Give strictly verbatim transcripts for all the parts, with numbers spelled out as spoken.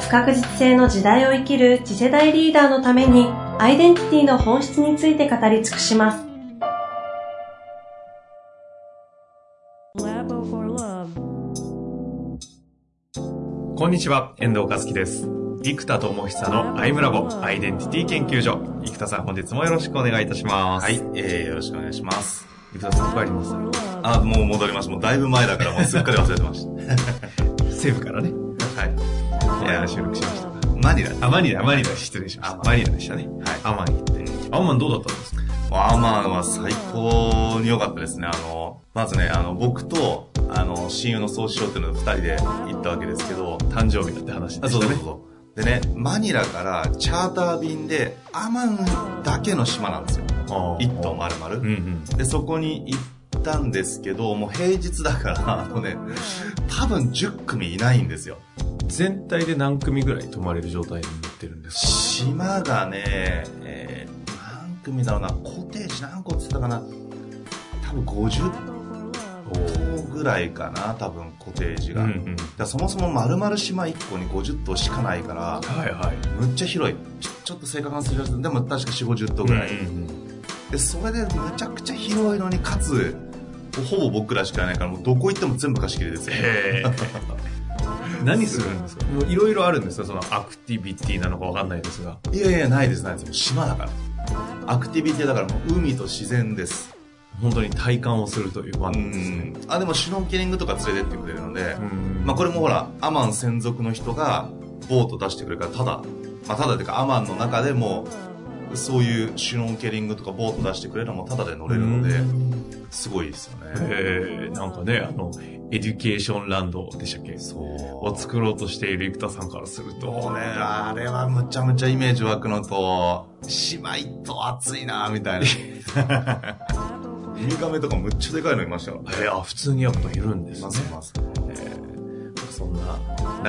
不確実性の時代を生きる次世代リーダーのために、アイデンティティの本質について語り尽くします。こんにちは、遠藤和樹です。生田智久のアイムラボアイデンティティ研究所。生田さん、本日もよろしくお願いいたします。はい、えー、よろしくお願いします。生田さん、帰ります。あ、もう戻りました。もうだいぶ前だから、もうすっかり忘れてました。セブからね。はい。いや、収録しました。マニラ。あ、マニラ、マニラ、失礼しました。マニラでしたね。はい。アマン行って。アマンどうだったんですか？アマンは最高に良かったですね。あの、まずね、あの、僕と、あの、親友の総師匠っていうのを二人で行ったわけですけど、誕生日だって話でしたね。あ、そうそうそう。でね、マニラからチャーター便で、アマンだけの島なんですよ。一島丸々、うんうん。で、そこに行ったんですけど、もう平日だから、もうね、多分じゅっ組いないんですよ。全体で何組ぐらい泊まれる状態になってるんですか？島がね、えー、何組だろうな、コテージ何個って言ったかな、多分ごじゅう島ぐらいかな、多分コテージが、うんうん、だからそもそも丸々島いっこにごじゅう島しかないから、はいはい、むっちゃ広い、ちょ、ちょっと正確な数字ですけど、でも確かよんじゅう、ごじゅう島ぐらい、うんうんうん、でそれでむちゃくちゃ広いのに、かつほぼ僕らしかいないから、もうどこ行っても全部貸し切りですよ。へ何するんですか？いろいろあるんですよ、そのアクティビティなのか分かんないですが。いやいや、ないですないです、もう島だから。アクティビティだから、もう海と自然です。本当に体感をするという場面ですね。あ、でもシュノーケリングとか連れてってくれるので、まあこれもほら、アマン専属の人がボート出してくれるから、ただ、まあただというか、アマンの中でもそういうシュノーケリングとかボート出してくれるのもただで乗れるので、すごいですよね。えー、なんかね、あのエデュケーションランドでしたっけ、そうを作ろうとしている生田さんからすると、もうね、あれはむちゃむちゃイメージ湧くのと、島行っと暑いなみたいな。ウミガメとかむっちゃでかいのいましたから、ね。えー、あ、普通にやっぱいるんですね。ますます、ね。えー、そんな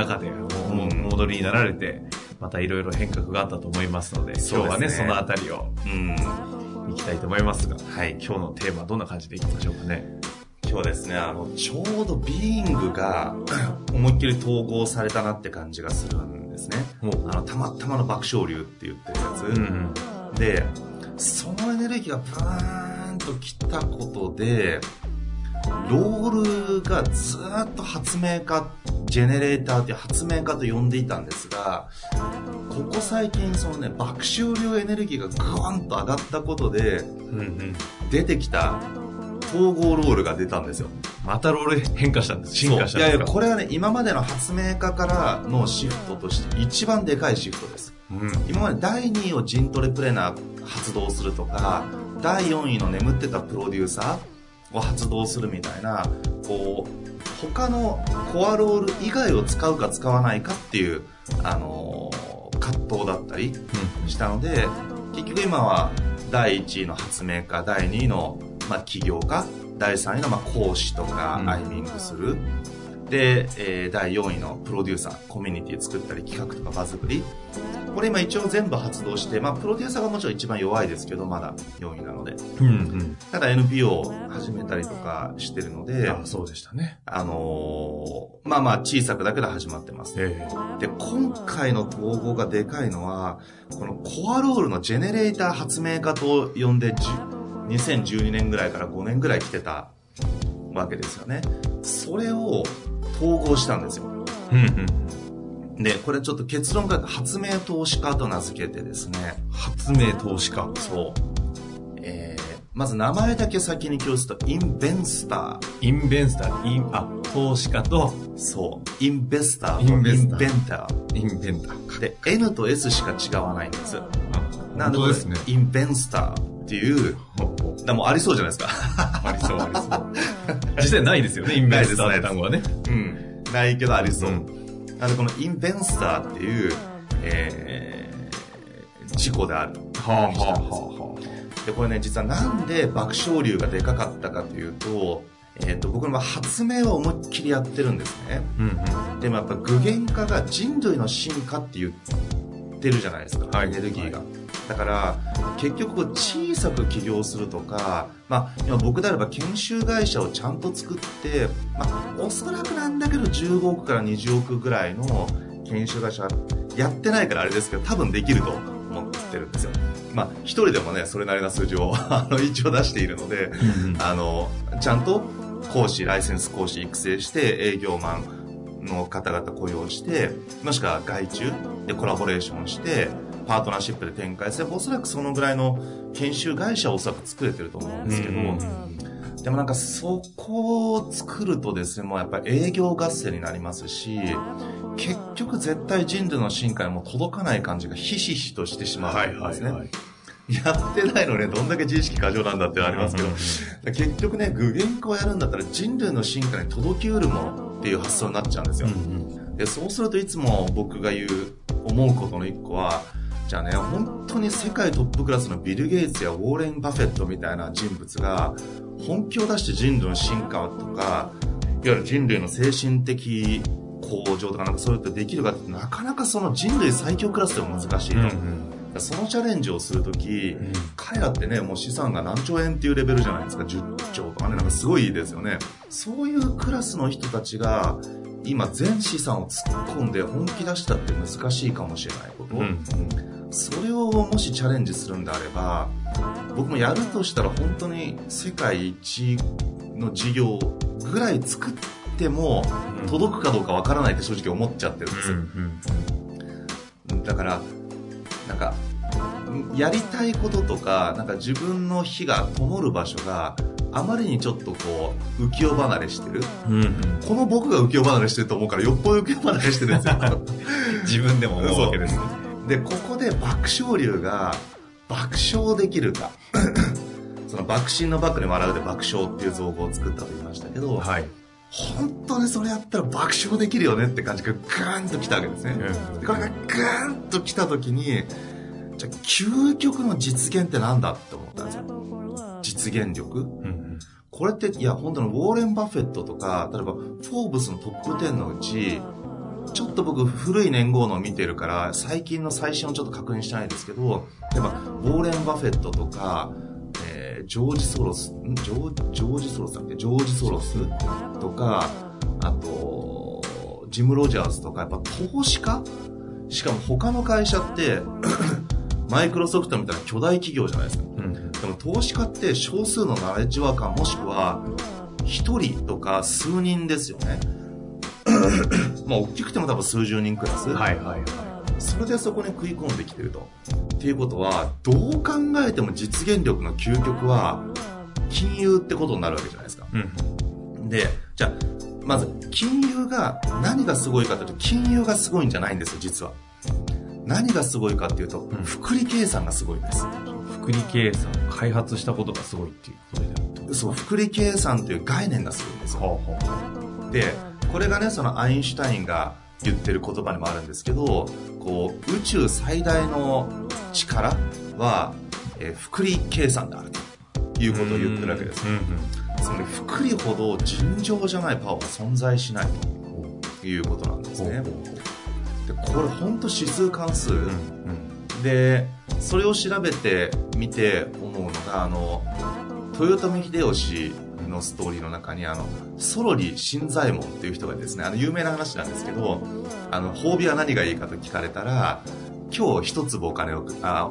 中でもう戻りになられて、またいろいろ変革があったと思いますので、今日はね、そのあたりを、うん、いきたいと思いますが、はい、今日のテーマはどんな感じでいきましょうかね。今日はですね、あの、ちょうどビーイングが思いっきり統合されたなって感じがするんですね。もうあの、たまたまの爆笑流って言ってるやつ。うんうん、で、そのエネルギーがブーンと来たことで、ロールがずっと発明家、ジェネレーターという発明家と呼んでいたんですが、ここ最近そのね、爆笑流エネルギーがグワンと上がったことで、うんうん、出てきた統合ロールが出たんですよ。またロール変化したんです。進化したんですか？いやいや、これはね、今までの発明家からのシフトとして一番でかいシフトです。うん、今までだいにいをジントレプレナー発動するとか、だいよんいの眠ってたプロデューサーを発動するみたいな、こう他のコアロール以外を使うか使わないかっていう、あのー、葛藤だったりしたので、結局今はだいいちいの発明家、だいにいの、まあ、起業家、だいさんいの、まあ、講師とかアイミングする、うん、で、えー、だいよんいのプロデューサー、コミュニティ作ったり企画とか場作り、これ今一応全部発動して、まあ、プロデューサーがもちろん一番弱いですけど、まだよんいなので、うんうん、ただ エヌピーオー を始めたりとかしてるので、あ、そうでしたね。あのー、まあまあ小さくだけで始まってます、えー、で今回の統合がでかいのは、このコアロールのジェネレーター発明家と呼んでにせんじゅうにねんぐらいからごねんぐらい来てたわけですよね。それを統合したんですよ。うんうん、で、これちょっと結論から発明投資家と名付けてですね。発明投資家。そう。えー、まず名前だけ先に共通と、インベンスター。インベンスター、イン、あ、投資家と、そう。インベスターとインベンター。インベンター。で、N と S しか違わないんです。なので、ね、インベンスターっていう、だもうありそうじゃないですか。ありそう、ありそう。実際ないですよね、インベンスターって単語はね。うん。ないけどありそう。うん、あのこのインベンスターっていう、えー、事故であると、はあはあはあ、でこれね実はなんで爆笑流がでかかったかというと、えー、と僕の発明は思いっきりやってるんですね、うんうん、でもやっぱ具現化が人類の進化って言ってるじゃないですか、はい、エネルギーが、はい、だから結局小さく起業するとか、まあ、今僕であれば研修会社をちゃんと作って、まあ、おそらくなんだけどじゅうごおくからにじゅうおくぐらいの研修会社やってないからあれですけど多分できると思ってるんですよ。まあ、一人でもねそれなりな数字をあの一応出しているのであのちゃんと講師ライセンス講師育成して営業マンの方々雇用してもしくは外注でコラボレーションしてパートナーシップで展開しておそらくそのぐらいの研修会社をおそらく作れてると思うんですけど、でもなんかそこを作るとですねもうやっぱり営業合戦になりますし結局絶対人類の進化にも届かない感じがひしひしとしてしまうんですね、はいはいはい、やってないのねどんだけ自意識過剰なんだってありますけど結局ね具現化をやるんだったら人類の進化に届きうるものっていう発想になっちゃうんですよ、うんうん、でそうするといつも僕が言う思うことの一個はじゃあね本当に世界トップクラスのビル・ゲイツやウォーレン・バフェットみたいな人物が本気を出して人類の進化とかいわゆる人類の精神的向上とかなんかそういうことできるかってなかなかその人類最強クラスでも難しいと、うんうん、そのチャレンジをするとき、うん、彼らってねもう資産が何兆円っていうレベルじゃないですかじゅっちょうとかねなんかすごいですよね。そういうクラスの人たちが今全資産を突っ込んで本気出したって難しいかもしれないこと、うんうん、それをもしチャレンジするんであれば僕もやるとしたら本当に世界一の事業ぐらい作ってでも届くかどうかわからないって正直思っちゃってるんですよ、うんうん、だからなんかやりたいこととかなんか自分の火が灯る場所があまりにちょっとこう浮世離れしてる、うんうん、この僕が浮世離れしてると思うからよっぽど浮世離れしてるんですよ自分でも思うわけですでここで爆笑流が爆笑できるかその爆心の爆に笑うで爆笑っていう造語を作ったと言いましたけど、はい本当にそれやったら爆笑できるよねって感じがグーンときたわけですね、うん、でこれがグーンときた時にじゃあ究極の実現ってなんだって思ったんですよ実現力、うんうん、これっていや本当にウォーレン・バフェットとか例えばフォーブスのトップじゅうのうちちょっと僕古い年号のを見てるから最近の最新をちょっと確認してないですけど例えばウォーレン・バフェットとかジョージ・ソロス、ジョー、ジョージ・ソロスだっけ？ジョージ・ソロスとか、あと、ジム・ロジャーズとか、やっぱ投資家？しかも他の会社って、マイクロソフトみたいな巨大企業じゃないですか。うん、でも投資家って少数のナレッジワーカーもしくは、一人とか数人ですよね。まあ、大きくても多分数十人クラス。はいはいはい。それでそこに食い込んできてると。っていうことはどう考えても実現力の究極は金融ってことになるわけじゃないですか、うん、でじゃあまず金融が何がすごいかというと金融がすごいんじゃないんですよ実は。何がすごいかっていうと、うん、複利計算がすごいんです。複利計算を開発したことがすごいっていうことになると。そう複利計算という概念がすごいんですよ。ほうほう。でこれがねそのアインシュタインが言ってる言葉にもあるんですけどこう宇宙最大の力は、えー、複利計算であるということを言ってるわけです、うんうんうん、その複利ほど尋常じゃないパワーは存在しないということなんですね、うん、でこれ本当指数関数、うんうん、でそれを調べてみて思うのがあの豊臣秀吉のストーリーの中にあのソロリ新左衛門っていう人がですねあの有名な話なんですけどあの褒美は何がいいかと聞かれたら今日一粒お金をあ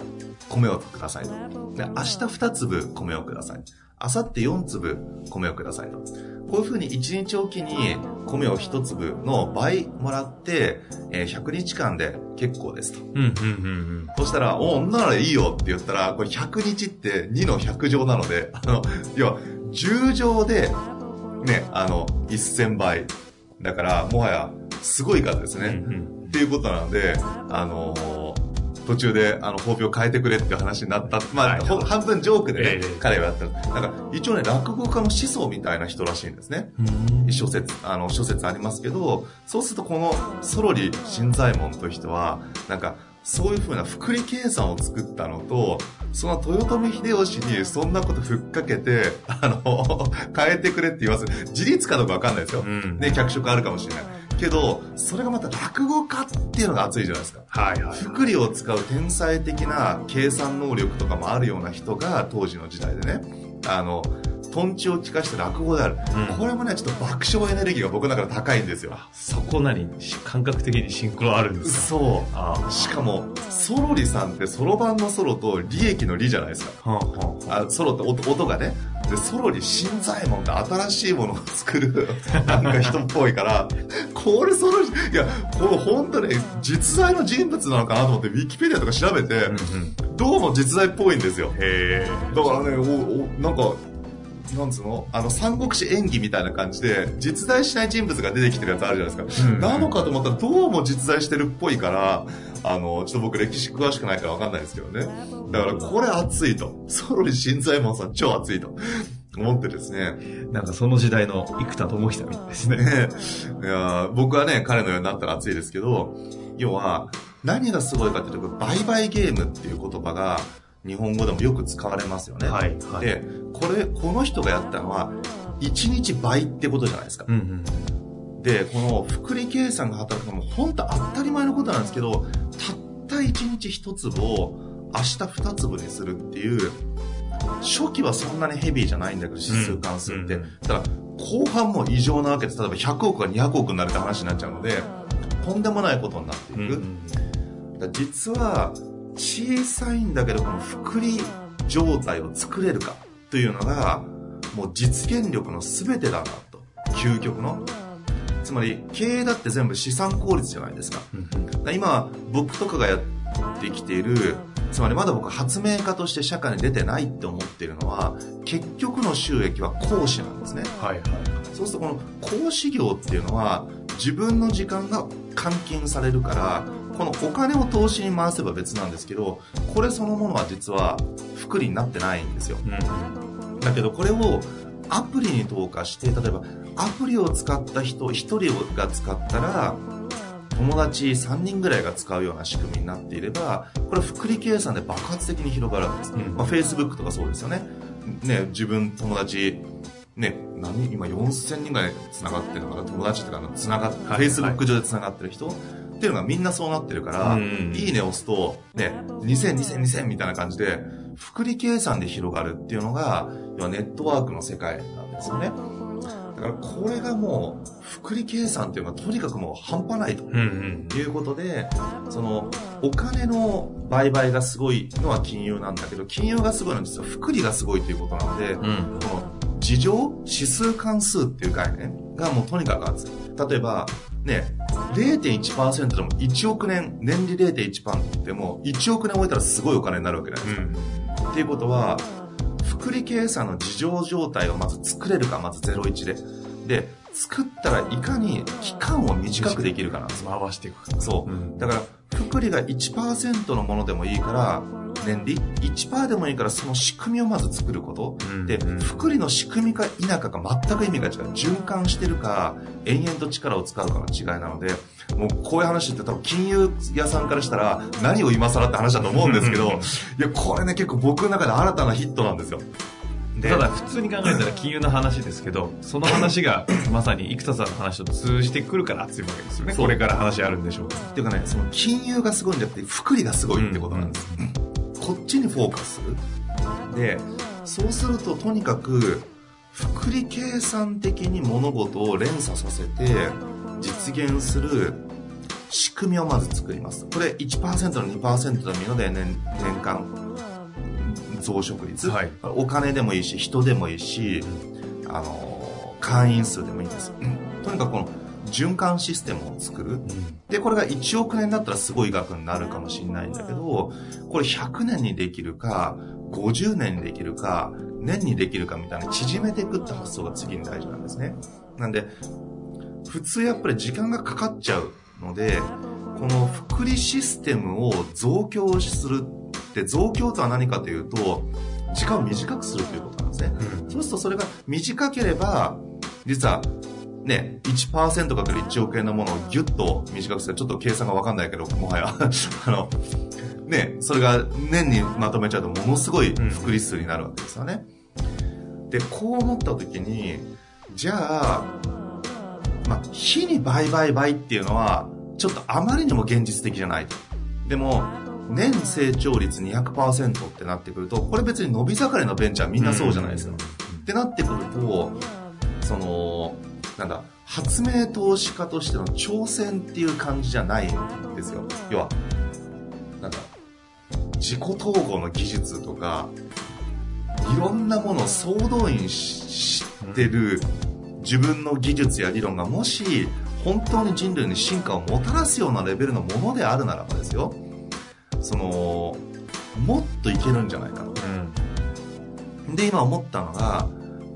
米をくださいとで明日二粒米をください明後日四粒米をくださいとこういうふうに一日おきに米を一粒の倍もらって、えー、ひゃくにちかんで結構ですと、うんうんうんうん、そしたらおんならいいよって言ったらこれひゃくにちってにのひゃく乗なのであの要はじゅう乗でねあのせんばいだからもはやすごい数ですね、うんうん、っていうことなのであのー、途中であの褒美を変えてくれって話になった、まあ、半分ジョークで、ねえー、彼はやったなんか一応ね落語家の思想みたいな人らしいんですね。諸説あの諸説ありますけど、そうするとこのソロリ新左衛門という人はなんかそういう風な複利計算を作ったのと、その豊臣秀吉にそんなことふっかけてあの変えてくれって言わせる自立かどうか分かんないですよ、うん、ね、脚色あるかもしれないけど、それがまた落語家っていうのが熱いじゃないですか、はいはい、複利を使う天才的な計算能力とかもあるような人が当時の時代でね、あのトンチを利かして落語である、うん、これもねちょっと爆笑エネルギーが僕の中で高いんですよ。そこなり感覚的にシンクロあるんですか。そう、あしかもソロリさんってソロ版のソロと利益の利じゃないですか、はあはあ、あソロって 音, 音がねでソロリ新左衛門って新しいものを作るなんか人っぽいからこれソロリいやこれ本当に実在の人物なのかなと思ってウィキペディアとか調べて、うんうん、どうも実在っぽいんですよ。へえ。だからねおおなんかなんつうのあの三国志演義みたいな感じで実在しない人物が出てきてるやつあるじゃないですか、うんうん、なのかと思ったらどうも実在してるっぽいから、あのちょっと僕歴史詳しくないから分かんないですけどね、だからこれ熱いとソロリ新左衛門さん超熱いと思ってですね、なんかその時代の生田智久みたいですねいや僕はね彼のようになったら熱いですけど、要は何がすごいかっていうと売買ゲームっていう言葉が日本語でもよく使われますよね、はいはい、でこれこの人がやったのはいちにち倍ってことじゃないですか、うんうん、でこの複利計算が働くのも本当当たり前のことなんですけど、たったいちにちひとつぶを明日ふたつぶにするっていう、初期はそんなにヘビーじゃないんだけど指数関数って、うんうん、ただ後半も異常なわけです。例えばひゃくおくがにひゃくおくになるって話になっちゃうのでとんでもないことになっていく、うんうん、だ実は小さいんだけどこの複利状態を作れるかというのがもう実現力の全てだなと、究極の、つまり経営だって全部資産効率じゃないですか、うん、今僕とかがやってきている、つまりまだ僕発明家として社会に出てないって思っているのは結局の収益は講師なんですね、はいはい、そうするとこの講師業っていうのは自分の時間が換金されるから、このお金を投資に回せば別なんですけど、これそのものは実は複利になってないんですよ、うん、だけどこれをアプリに投下して、例えばアプリを使った人ひとりが使ったら友達さんにんぐらいが使うような仕組みになっていれば、これは複利計算で爆発的に広がるわけです、うん、まあ、Facebook とかそうですよね、ね自分友達ね、何今よんせんにんぐらいつながってるのかな、友達とかのつながって、はい、Facebook 上でつながってる人、はいっていうのがみんなそうなってるから、うん、いいねを押すと、ね、にせん、にせん、にせんみたいな感じで、複利計算で広がるっていうのが、要はネットワークの世界なんですよね。だからこれがもう、複利計算っていうのがとにかくもう半端ないということで、うんうん、その、お金の売買がすごいのは金融なんだけど、金融がすごいのは実は複利がすごいということなので、うん、この、事情、指数関数っていう概念がもうとにかく熱い。例えば、ね、れいてんいちパーセント でもいちおく年、年利 れいてんいちパーセント でもいちおく年置いたらすごいお金になるわけじゃないですか、うん、っていうことは複利計算の事情状態をまず作れるか、まずゼロイチでで作ったらいかに期間を短くできるかなんです。回していくか、そう、うん、だから複利が いちパーセント のものでもいいから年利 いちパーセント でもいいから、その仕組みをまず作ること、うんうん、で複利の仕組みか否かが全く意味が違う、循環してるか延々と力を使うかの違いなので、もうこういう話って多分金融屋さんからしたら何を今更って話だと思うんですけどいやこれね結構僕の中で新たなヒットなんですよ。ただ普通に考えたら金融の話ですけど、その話がまさに生田さんの話と通じてくるから熱いわけですよね。これから話あるんでしょうかっていうかね、その金融がすごいんじゃなくて複利がすごいってことなんです、うんうんこっちにフォーカスする。で、そうするととにかく複利計算的に物事を連鎖させて実現する仕組みをまず作ります。これ いちパーセント の にパーセント でもいいので 年, 年間増殖率、はい、お金でもいいし人でもいいし、あの会員数でもいいんです。とにかくこの循環システムを作る。でこれがいちおく年だったらすごい額になるかもしれないんだけど、これひゃくねんにできるかごじゅうねんにできるか年にできるかみたいな縮めていくって発想が次に大事なんですね。なんで普通やっぱり時間がかかっちゃうので、この福利システムを増強するって、増強とは何かというと時間を短くするということなんですね、うん、そうするとそれが短ければ実はね、いちパーセント かけるいちおくえんのものをギュッと短くする、ちょっと計算が分かんないけどもはやあの、ね、それが年にまとめちゃうとものすごい複利数になるわけですよね、うん、でこう思った時にじゃあ、まあ、日に倍倍倍っていうのはちょっとあまりにも現実的じゃないと。でも年成長率 にひゃくパーセント ってなってくると、これ別に伸び盛りのベンチャーみんなそうじゃないですよ、うん、ってなってくると、そのなんだ、発明投資家としての挑戦っていう感じじゃないんですよ。要はなんだ、自己統合の技術とかいろんなものを総動員し、してる自分の技術や理論がもし本当に人類に進化をもたらすようなレベルのものであるならばですよ、そのもっといけるんじゃないかと、うん、で今思ったのが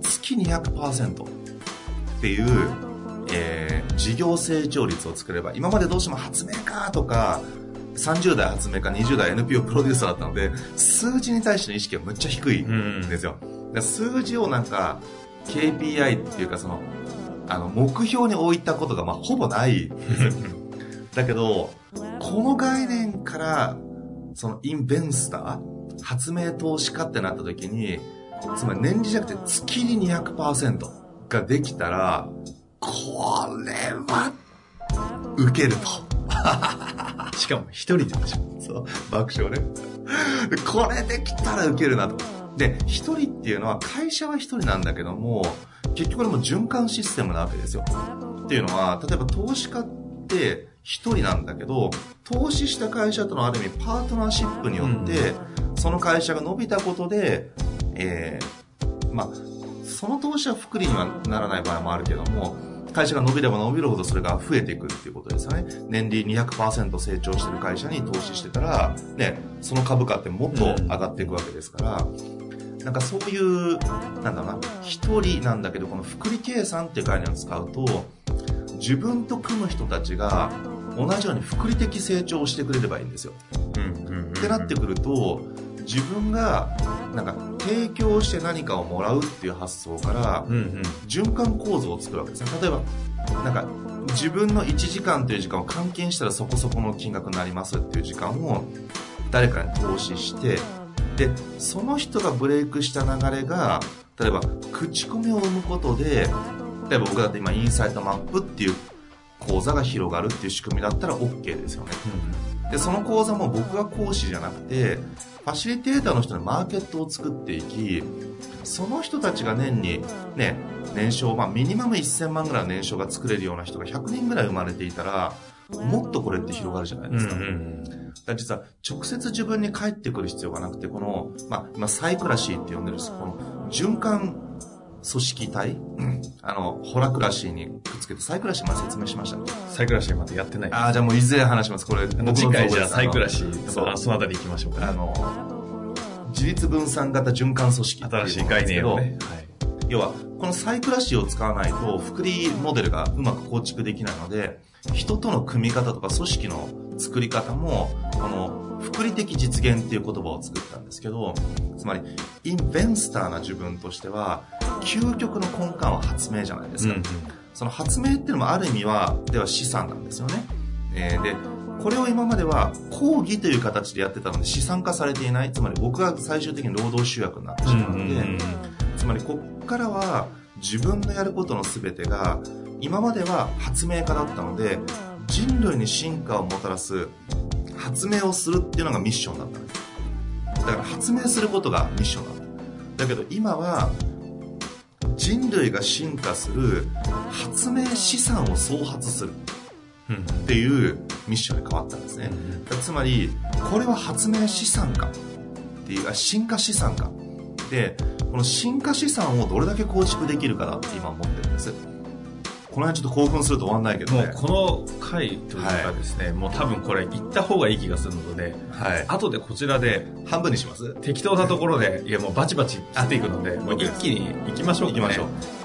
月 にひゃくパーセントっていう、えー、事業成長率を作れば、今までどうしても発明家とかさんじゅう代発明家、にじゅう代 エヌピーオー プロデューサーだったので数字に対しての意識がむっちゃ低いんですよ。だ数字をなんか ケーピーアイ っていうか、そのあの目標に置いたことがまあほぼないですよだけどこの概念から、そのインベンスター、発明投資家ってなった時に、つまり年利じゃなくて月に にひゃくパーセントができたら、これは受けるとしかも一人ででしょ、そう爆笑ねこれできたら受けるなと。で一人っていうのは、会社は一人なんだけども、結局これも循環システムなわけですよ。っていうのは、例えば投資家って一人なんだけど、投資した会社とのある意味パートナーシップによって、うん、その会社が伸びたことで、えー、まあその投資は福利にはならない場合もあるけども、会社が伸びれば伸びるほどそれが増えていくっていうことですよね。年利 にひゃくパーセント 成長してる会社に投資してたら、ね、その株価ってもっと上がっていくわけですから、うん、なんかそういう、なんだろうな、一人なんだけど、この福利計算っていう概念を使うと、自分と組む人たちが同じように福利的成長をしてくれればいいんですよ。うんうんうんうん、ってなってくると、自分がなんか提供して何かをもらうっていう発想から循環構造を作るわけですね。例えばなんか自分のいちじかんという時間を換金したらそこそこの金額になりますっていう時間を誰かに投資して、でその人がブレイクした流れが、例えば口コミを生むことで、例えば僕だって今インサイトマップっていう講座が広がるっていう仕組みだったら OK ですよね、うん、でその講座も僕が講師じゃなくて、ファシリテーターの人にマーケットを作っていき、その人たちが年にね、年商、まあミニマムせんまんぐらいの年商が作れるような人がひゃくにんぐらい生まれていたら、もっとこれって広がるじゃないですか。うんうんうん、だから実は直接自分に返ってくる必要がなくて、この、まあ今サイクラシーって呼んでるんですけど、この循環組織体、うん、あの、ホラクラシーにくっつけて、サイクラシーまで説明しました、ね、サイクラシーまでやってない。ああ、じゃあもういずれ話します。これ、次回じゃあサイクラシー、そのあたり行きましょうか。あの、自律分散型循環組織。新しい概念をね。はい、要は、このサイクラシーを使わないと、福利モデルがうまく構築できないので、人との組み方とか組織の作り方も、この、福利的実現っていう言葉を作ったんですけど、つまり、インベンスターな自分としては、究極の根幹は発明じゃないですか、うんうん、その発明っていうのもある意味はでは資産なんですよね、えー、でこれを今までは講義という形でやってたので資産化されていない、つまり僕が最終的に労働集約になってしまうので、うんうんうん、つまりこっからは自分のやることの全てが、今までは発明家だったので人類に進化をもたらす発明をするっていうのがミッションだったんです。だから発明することがミッションだった。だけど今は人類が進化する発明資産を創発するっていうミッションに変わったんですね。つまりこれは発明資産かっていうか、進化資産かで、この進化資産をどれだけ構築できるかだって今思ってるんです。この辺ちょっと興奮すると終わんないけどね、もうこの回というかですね、はい、もう多分これ行った方がいい気がするので、はい、後でこちらで半分にします。適当なところで、いやもうバチバチ切っていくので、もう一気に行きましょうかね。行きましょう。